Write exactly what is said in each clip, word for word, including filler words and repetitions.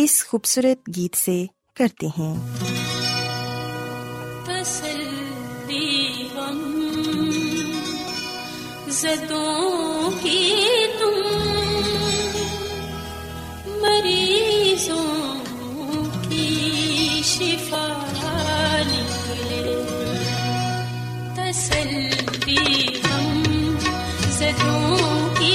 اس خوبصورت گیت سے کرتے ہیں۔ تسلی غم زدوں کی تم مریضوں کی شفا نکلے، تسلی غم زدوں کی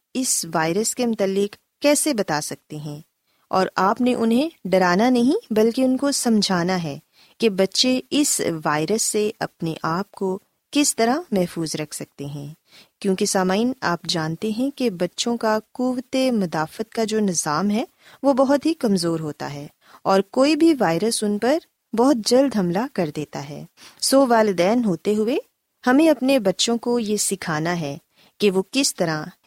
اس وائرس کے متعلق کیسے بتا سکتے ہیں، اور آپ نے انہیں ڈرانا نہیں بلکہ ان کو سمجھانا ہے کہ بچے اس وائرس سے اپنے آپ کو کس طرح محفوظ رکھ سکتے ہیں، کیونکہ سامعین آپ جانتے ہیں کہ بچوں کا قوت مدافعت کا جو نظام ہے وہ بہت ہی کمزور ہوتا ہے اور کوئی بھی وائرس ان پر بہت جلد حملہ کر دیتا ہے۔ سو والدین ہوتے ہوئے ہمیں اپنے بچوں کو یہ سکھانا ہے کہ وہ کس طرح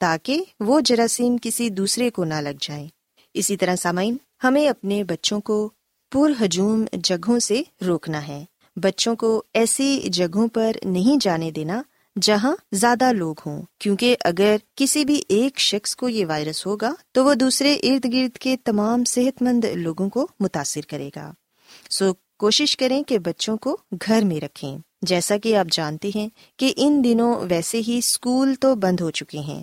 تاکہ وہ جراثیم کسی دوسرے کو نہ لگ جائیں۔ اسی طرح سامعین، ہمیں اپنے بچوں کو پر ہجوم جگہوں سے روکنا ہے۔ بچوں کو ایسی جگہوں پر نہیں جانے دینا جہاں زیادہ لوگ ہوں، کیونکہ اگر کسی بھی ایک شخص کو یہ وائرس ہوگا تو وہ دوسرے ارد گرد کے تمام صحت مند لوگوں کو متاثر کرے گا۔ سو کوشش کریں کہ بچوں کو گھر میں رکھیں۔ جیسا کہ آپ جانتے ہیں کہ ان دنوں ویسے ہی اسکول تو بند ہو چکے ہیں،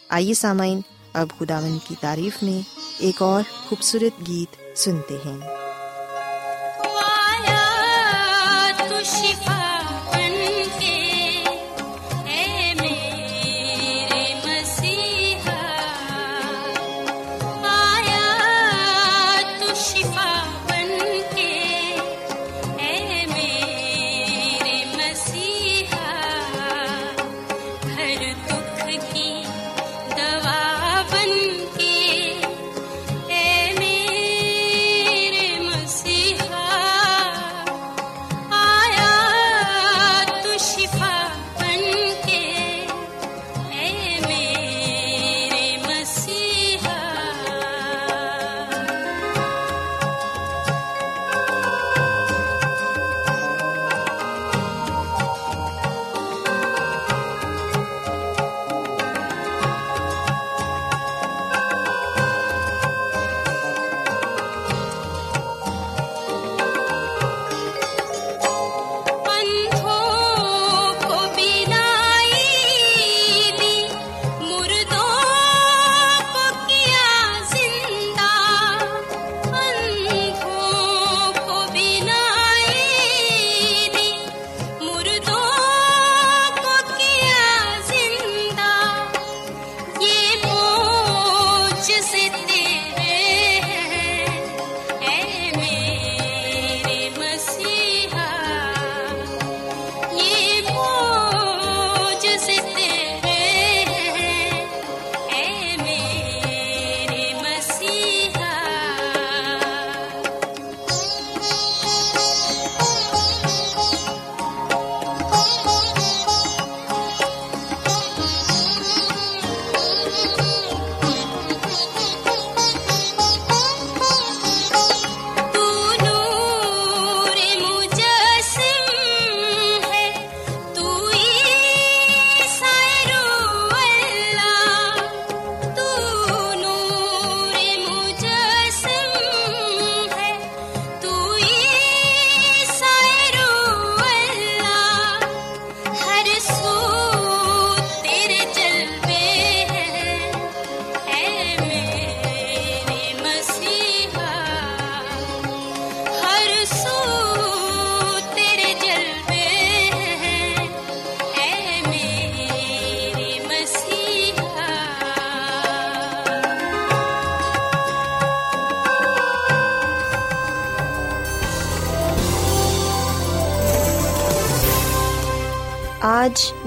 آئیے سامعین، اب خداوند کی تعریف میں ایک اور خوبصورت گیت سنتے ہیں۔ آج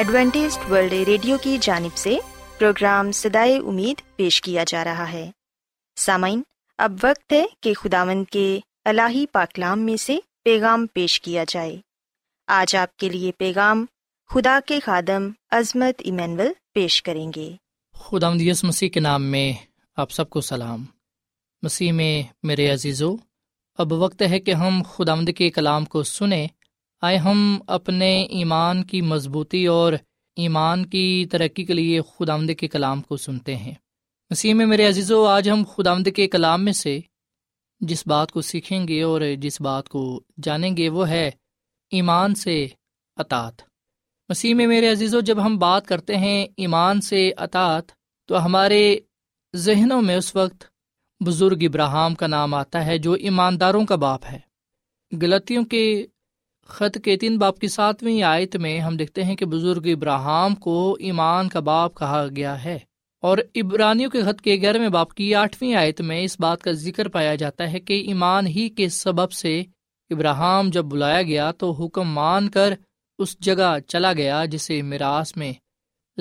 ایڈوینٹسٹ ورلڈ ریڈیو کی جانب سے پروگرام صدائے امید پیش کیا جا رہا ہے۔ سامعین، اب وقت ہے کہ خداوند کے الہی پاکلام میں سے پیغام پیش کیا جائے۔ آج آپ کے لیے پیغام خدا کے خادم عظمت ایمینول پیش کریں گے۔ خداوند یسوع مسیح کے نام میں آپ سب کو سلام۔ مسیح میں میرے عزیزو، اب وقت ہے کہ ہم خداوند کے کلام کو سنیں۔ آئے ہم اپنے ایمان کی مضبوطی اور ایمان کی ترقی کے لیے خداوند کے کلام کو سنتے ہیں۔ مسیح میں میرے عزیزو، آج ہم خداوند کے کلام میں سے جس بات کو سیکھیں گے اور جس بات کو جانیں گے وہ ہے ایمان سے اطاعت۔ مسیح میں میرے عزیزو، جب ہم بات کرتے ہیں ایمان سے اطاعت تو ہمارے ذہنوں میں اس وقت بزرگ ابراہیم کا نام آتا ہے جو ایمانداروں کا باپ ہے۔ گلاطیوں کے خط کے تین باپ کی ساتویں آیت میں ہم دیکھتے ہیں کہ بزرگ ابراہیم کو ایمان کا باپ کہا گیا ہے، اور عبرانیوں کے خط کے گیارہویں باپ کی آٹھویں آیت میں اس بات کا ذکر پایا جاتا ہے کہ ایمان ہی کے سبب سے ابراہیم جب بلایا گیا تو حکم مان کر اس جگہ چلا گیا جسے میراث میں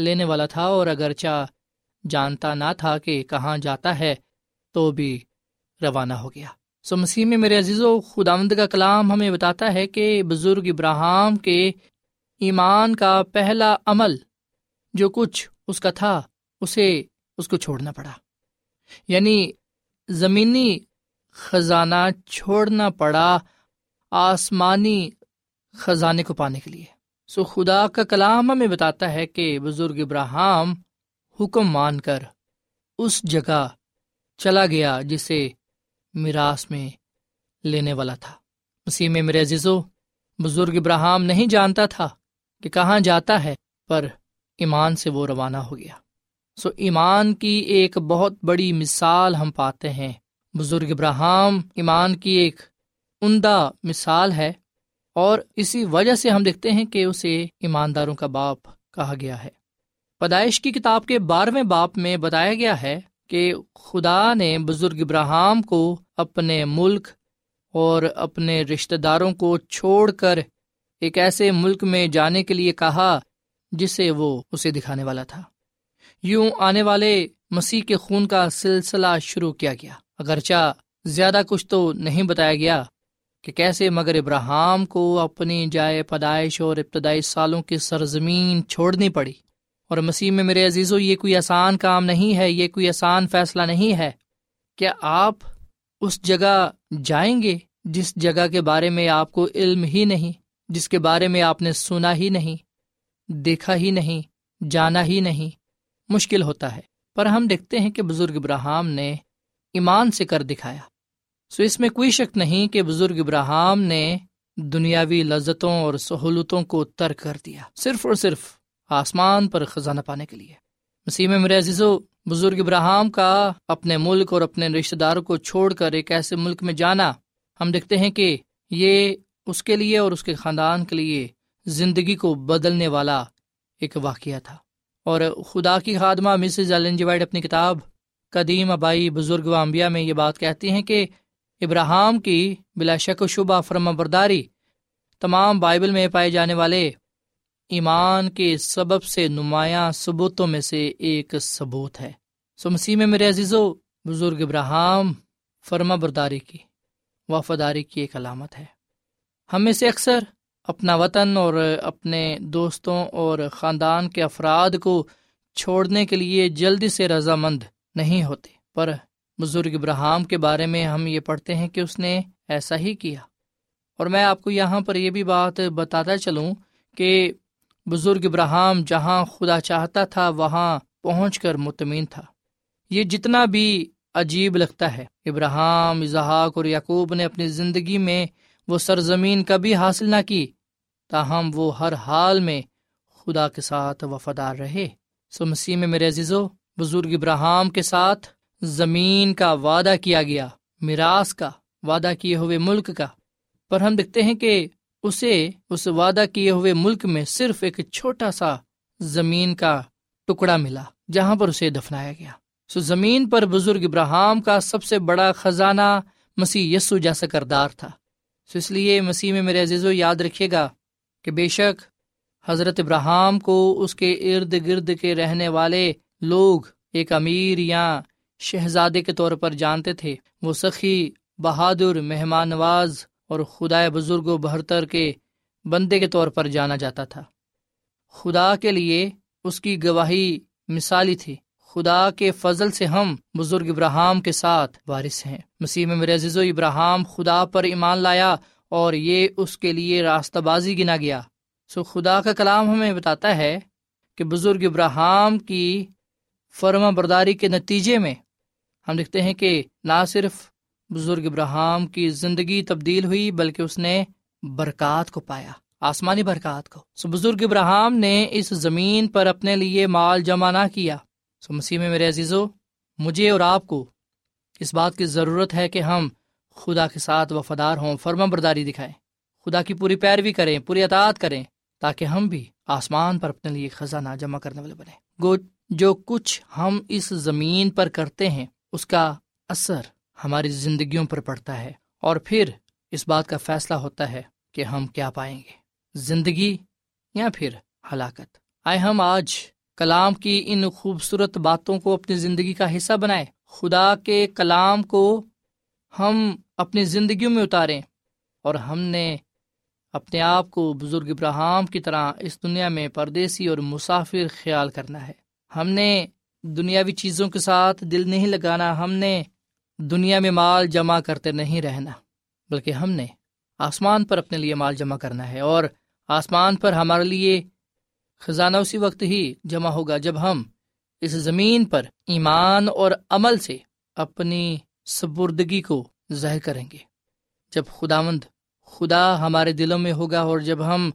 لینے والا تھا، اور اگرچہ جانتا نہ تھا کہ کہاں جاتا ہے تو بھی روانہ ہو گیا۔ سو مسیح میں میرے عزیزو، خداوند کا کلام ہمیں بتاتا ہے کہ بزرگ ابراہیم کے ایمان کا پہلا عمل جو کچھ اس کا تھا اسے اس کو چھوڑنا پڑا، یعنی زمینی خزانہ چھوڑنا پڑا آسمانی خزانے کو پانے کے لیے۔ سو خدا کا کلام ہمیں بتاتا ہے کہ بزرگ ابراہیم حکم مان کر اس جگہ چلا گیا جسے میراث میں لینے والا تھا۔ مسیح میں میرے عزیزو، بزرگ ابراہیم نہیں جانتا تھا کہ کہاں جاتا ہے، پر ایمان سے وہ روانہ ہو گیا۔ سو ایمان کی ایک بہت بڑی مثال ہم پاتے ہیں۔ بزرگ ابراہیم ایمان کی ایک عمدہ مثال ہے، اور اسی وجہ سے ہم دیکھتے ہیں کہ اسے ایمانداروں کا باپ کہا گیا ہے۔ پیدائش کی کتاب کے بارہویں باپ میں بتایا گیا ہے کہ خدا نے بزرگ ابراہیم کو اپنے ملک اور اپنے رشتہ داروں کو چھوڑ کر ایک ایسے ملک میں جانے کے لیے کہا جسے وہ اسے دکھانے والا تھا۔ یوں آنے والے مسیح کے خون کا سلسلہ شروع کیا گیا، اگرچہ زیادہ کچھ تو نہیں بتایا گیا کہ کیسے، مگر ابراہیم کو اپنی جائے پیدائش اور ابتدائی سالوں کی سرزمین چھوڑنی پڑی۔ اور مسیح میں میرے عزیزو، یہ کوئی آسان کام نہیں ہے، یہ کوئی آسان فیصلہ نہیں ہے۔ کیا آپ اس جگہ جائیں گے جس جگہ کے بارے میں آپ کو علم ہی نہیں، جس کے بارے میں آپ نے سنا ہی نہیں، دیکھا ہی نہیں، جانا ہی نہیں؟ مشکل ہوتا ہے، پر ہم دیکھتے ہیں کہ بزرگ ابراہیم نے ایمان سے کر دکھایا۔ سو اس میں کوئی شک نہیں کہ بزرگ ابراہیم نے دنیاوی لذتوں اور سہولتوں کو ترک کر دیا، صرف اور صرف آسمان پر خزانہ پانے کے لیے۔ مسیح میں میرے عزیزو، بزرگ ابراہیم کا اپنے ملک اور اپنے رشتہ داروں کو چھوڑ کر ایک ایسے ملک میں جانا، ہم دیکھتے ہیں کہ یہ اس کے لیے اور اس کے خاندان کے لیے زندگی کو بدلنے والا ایک واقعہ تھا۔ اور خدا کی خادمہ مسز ایلن جی وائٹ اپنی کتاب قدیم ابائی بزرگ وامبیا میں یہ بات کہتی ہیں کہ ابراہیم کی بلا شک و شبہ فرما برداری تمام بائبل میں پائے جانے والے ایمان کے سبب سے نمایاں ثبوتوں میں سے ایک ثبوت ہے۔ سو مسیح میں میرے عزیزو، بزرگ ابراہیم فرما برداری کی، وفاداری کی ایک علامت ہے۔ ہم میں سے اکثر اپنا وطن اور اپنے دوستوں اور خاندان کے افراد کو چھوڑنے کے لیے جلدی سے رضامند نہیں ہوتے، پر بزرگ ابراہیم کے بارے میں ہم یہ پڑھتے ہیں کہ اس نے ایسا ہی کیا۔ اور میں آپ کو یہاں پر یہ بھی بات بتاتا چلوں کہ بزرگ ابراہیم جہاں خدا چاہتا تھا وہاں پہنچ کر مطمئن تھا۔ یہ جتنا بھی عجیب لگتا ہے، ابراہیم، اسحاق اور یعقوب نے اپنی زندگی میں وہ سرزمین کبھی حاصل نہ کی، تاہم وہ ہر حال میں خدا کے ساتھ وفادار رہے۔ سو مسیح میں میرے عزیزو، بزرگ ابراہیم کے ساتھ زمین کا وعدہ کیا گیا، میراث کا وعدہ کیے ہوئے ملک کا، پر ہم دیکھتے ہیں کہ اسے اس وعدہ کیے ہوئے ملک میں صرف ایک چھوٹا سا زمین کا ٹکڑا ملا جہاں پر اسے دفنایا گیا۔ سو زمین پر بزرگ ابراہیم کا سب سے بڑا خزانہ مسیح یسوع جیسا کردار تھا۔ سو اس لیے مسیح میں میرے عزیزو یاد رکھیے گا کہ بے شک حضرت ابراہیم کو اس کے ارد گرد کے رہنے والے لوگ ایک امیر یا شہزادے کے طور پر جانتے تھے۔ وہ سخی، بہادر، مہمان نواز اور خدائے بزرگ و بہتر کے بندے کے طور پر جانا جاتا تھا۔ خدا کے لیے اس کی گواہی مثالی تھی۔ خدا کے فضل سے ہم بزرگ ابراہیم کے ساتھ وارث ہیں۔ مسیح میں میرے عزیزو ابراہیم خدا پر ایمان لایا اور یہ اس کے لیے راستہ بازی گنا گیا۔ سو خدا کا کلام ہمیں بتاتا ہے کہ بزرگ ابراہیم کی فرما برداری کے نتیجے میں ہم دیکھتے ہیں کہ نہ صرف بزرگ ابراہیم کی زندگی تبدیل ہوئی بلکہ اس نے برکات کو پایا، آسمانی برکات کو۔ سو بزرگ ابراہیم نے اس زمین پر اپنے لیے مال جمع نہ کیا۔ سو مسیح میں میرے عزیزو، مجھے اور آپ کو اس بات کی ضرورت ہے کہ ہم خدا کے ساتھ وفادار ہوں، فرما برداری دکھائیں، خدا کی پوری پیروی کریں، پوری اطاعت کریں، تاکہ ہم بھی آسمان پر اپنے لیے خزانہ جمع کرنے والے بنیں۔ گو جو کچھ ہم اس زمین پر کرتے ہیں اس کا اثر ہماری زندگیوں پر پڑتا ہے، اور پھر اس بات کا فیصلہ ہوتا ہے کہ ہم کیا پائیں گے، زندگی یا پھر ہلاکت۔ آئے ہم آج کلام کی ان خوبصورت باتوں کو اپنی زندگی کا حصہ بنائیں، خدا کے کلام کو ہم اپنی زندگیوں میں اتاریں، اور ہم نے اپنے آپ کو بزرگ ابراہیم کی طرح اس دنیا میں پردیسی اور مسافر خیال کرنا ہے۔ ہم نے دنیاوی چیزوں کے ساتھ دل نہیں لگانا، ہم نے دنیا میں مال جمع کرتے نہیں رہنا، بلکہ ہم نے آسمان پر اپنے لیے مال جمع کرنا ہے، اور آسمان پر ہمارے لیے خزانہ اسی وقت ہی جمع ہوگا جب ہم اس زمین پر ایمان اور عمل سے اپنی سپردگی کو ظاہر کریں گے۔ جب خداوند خدا ہمارے دلوں میں ہوگا اور جب ہم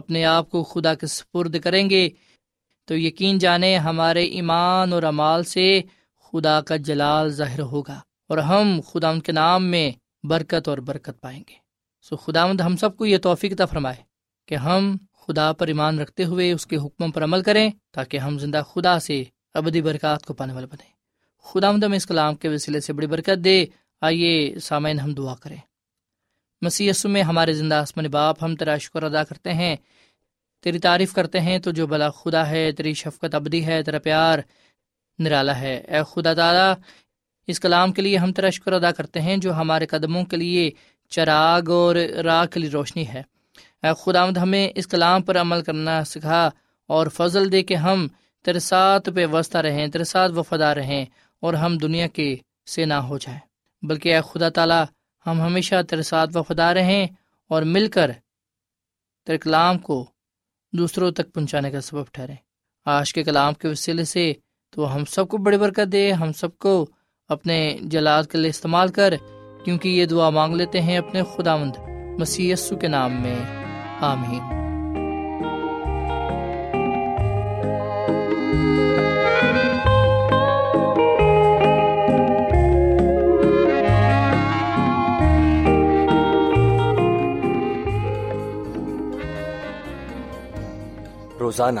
اپنے آپ کو خدا کے سپرد کریں گے تو یقین جانیں ہمارے ایمان اور اعمال سے خدا کا جلال ظاہر ہوگا، اور ہم خداوند کے نام میں برکت اور برکت پائیں گے۔ سو خداوند ہم سب کو یہ توفیق عطا فرمائے کہ ہم خدا پر ایمان رکھتے ہوئے اس کے حکموں پر عمل کریں، تاکہ ہم زندہ خدا سے ابدی برکات کو پانے والے بنیں۔ خداوند ہمیں اس کلام کے وسیلے سے بڑی برکت دے۔ آئیے سامعین ہم دعا کریں۔ مسیح یسوع میں ہمارے زندہ آسمانی باپ، ہم تیرا شکر ادا کرتے ہیں، تیری تعریف کرتے ہیں، تو جو بھلا خدا ہے، تیری شفقت ابدی ہے، تیرا پیار نرالا ہے۔ اے خدا تعالیٰ، اس کلام کے لیے ہم تیرا شکر ادا کرتے ہیں جو ہمارے قدموں کے لیے چراغ اور راہ کے لیے روشنی ہے۔ اے خداوند، ہمیں اس کلام پر عمل کرنا سکھا اور فضل دے کہ ہم تیرے ساتھ پہ وابستہ رہیں، تیرے ساتھ وفادار رہیں، اور ہم دنیا کے سے نہ ہو جائیں، بلکہ اے خدا تعالیٰ ہم ہمیشہ تیرے ساتھ وفادار رہیں اور مل کر تیرے کلام کو دوسروں تک پہنچانے کا سبب ٹھہریں۔ آج کے کلام کے وسیلے سے تو ہم سب کو بڑی برکت دے، ہم سب کو اپنے جلال کے لیے استعمال کر، کیونکہ یہ دعا مانگ لیتے ہیں اپنے خداوند مسیح یسوع کے نام میں، آمین۔ روزانہ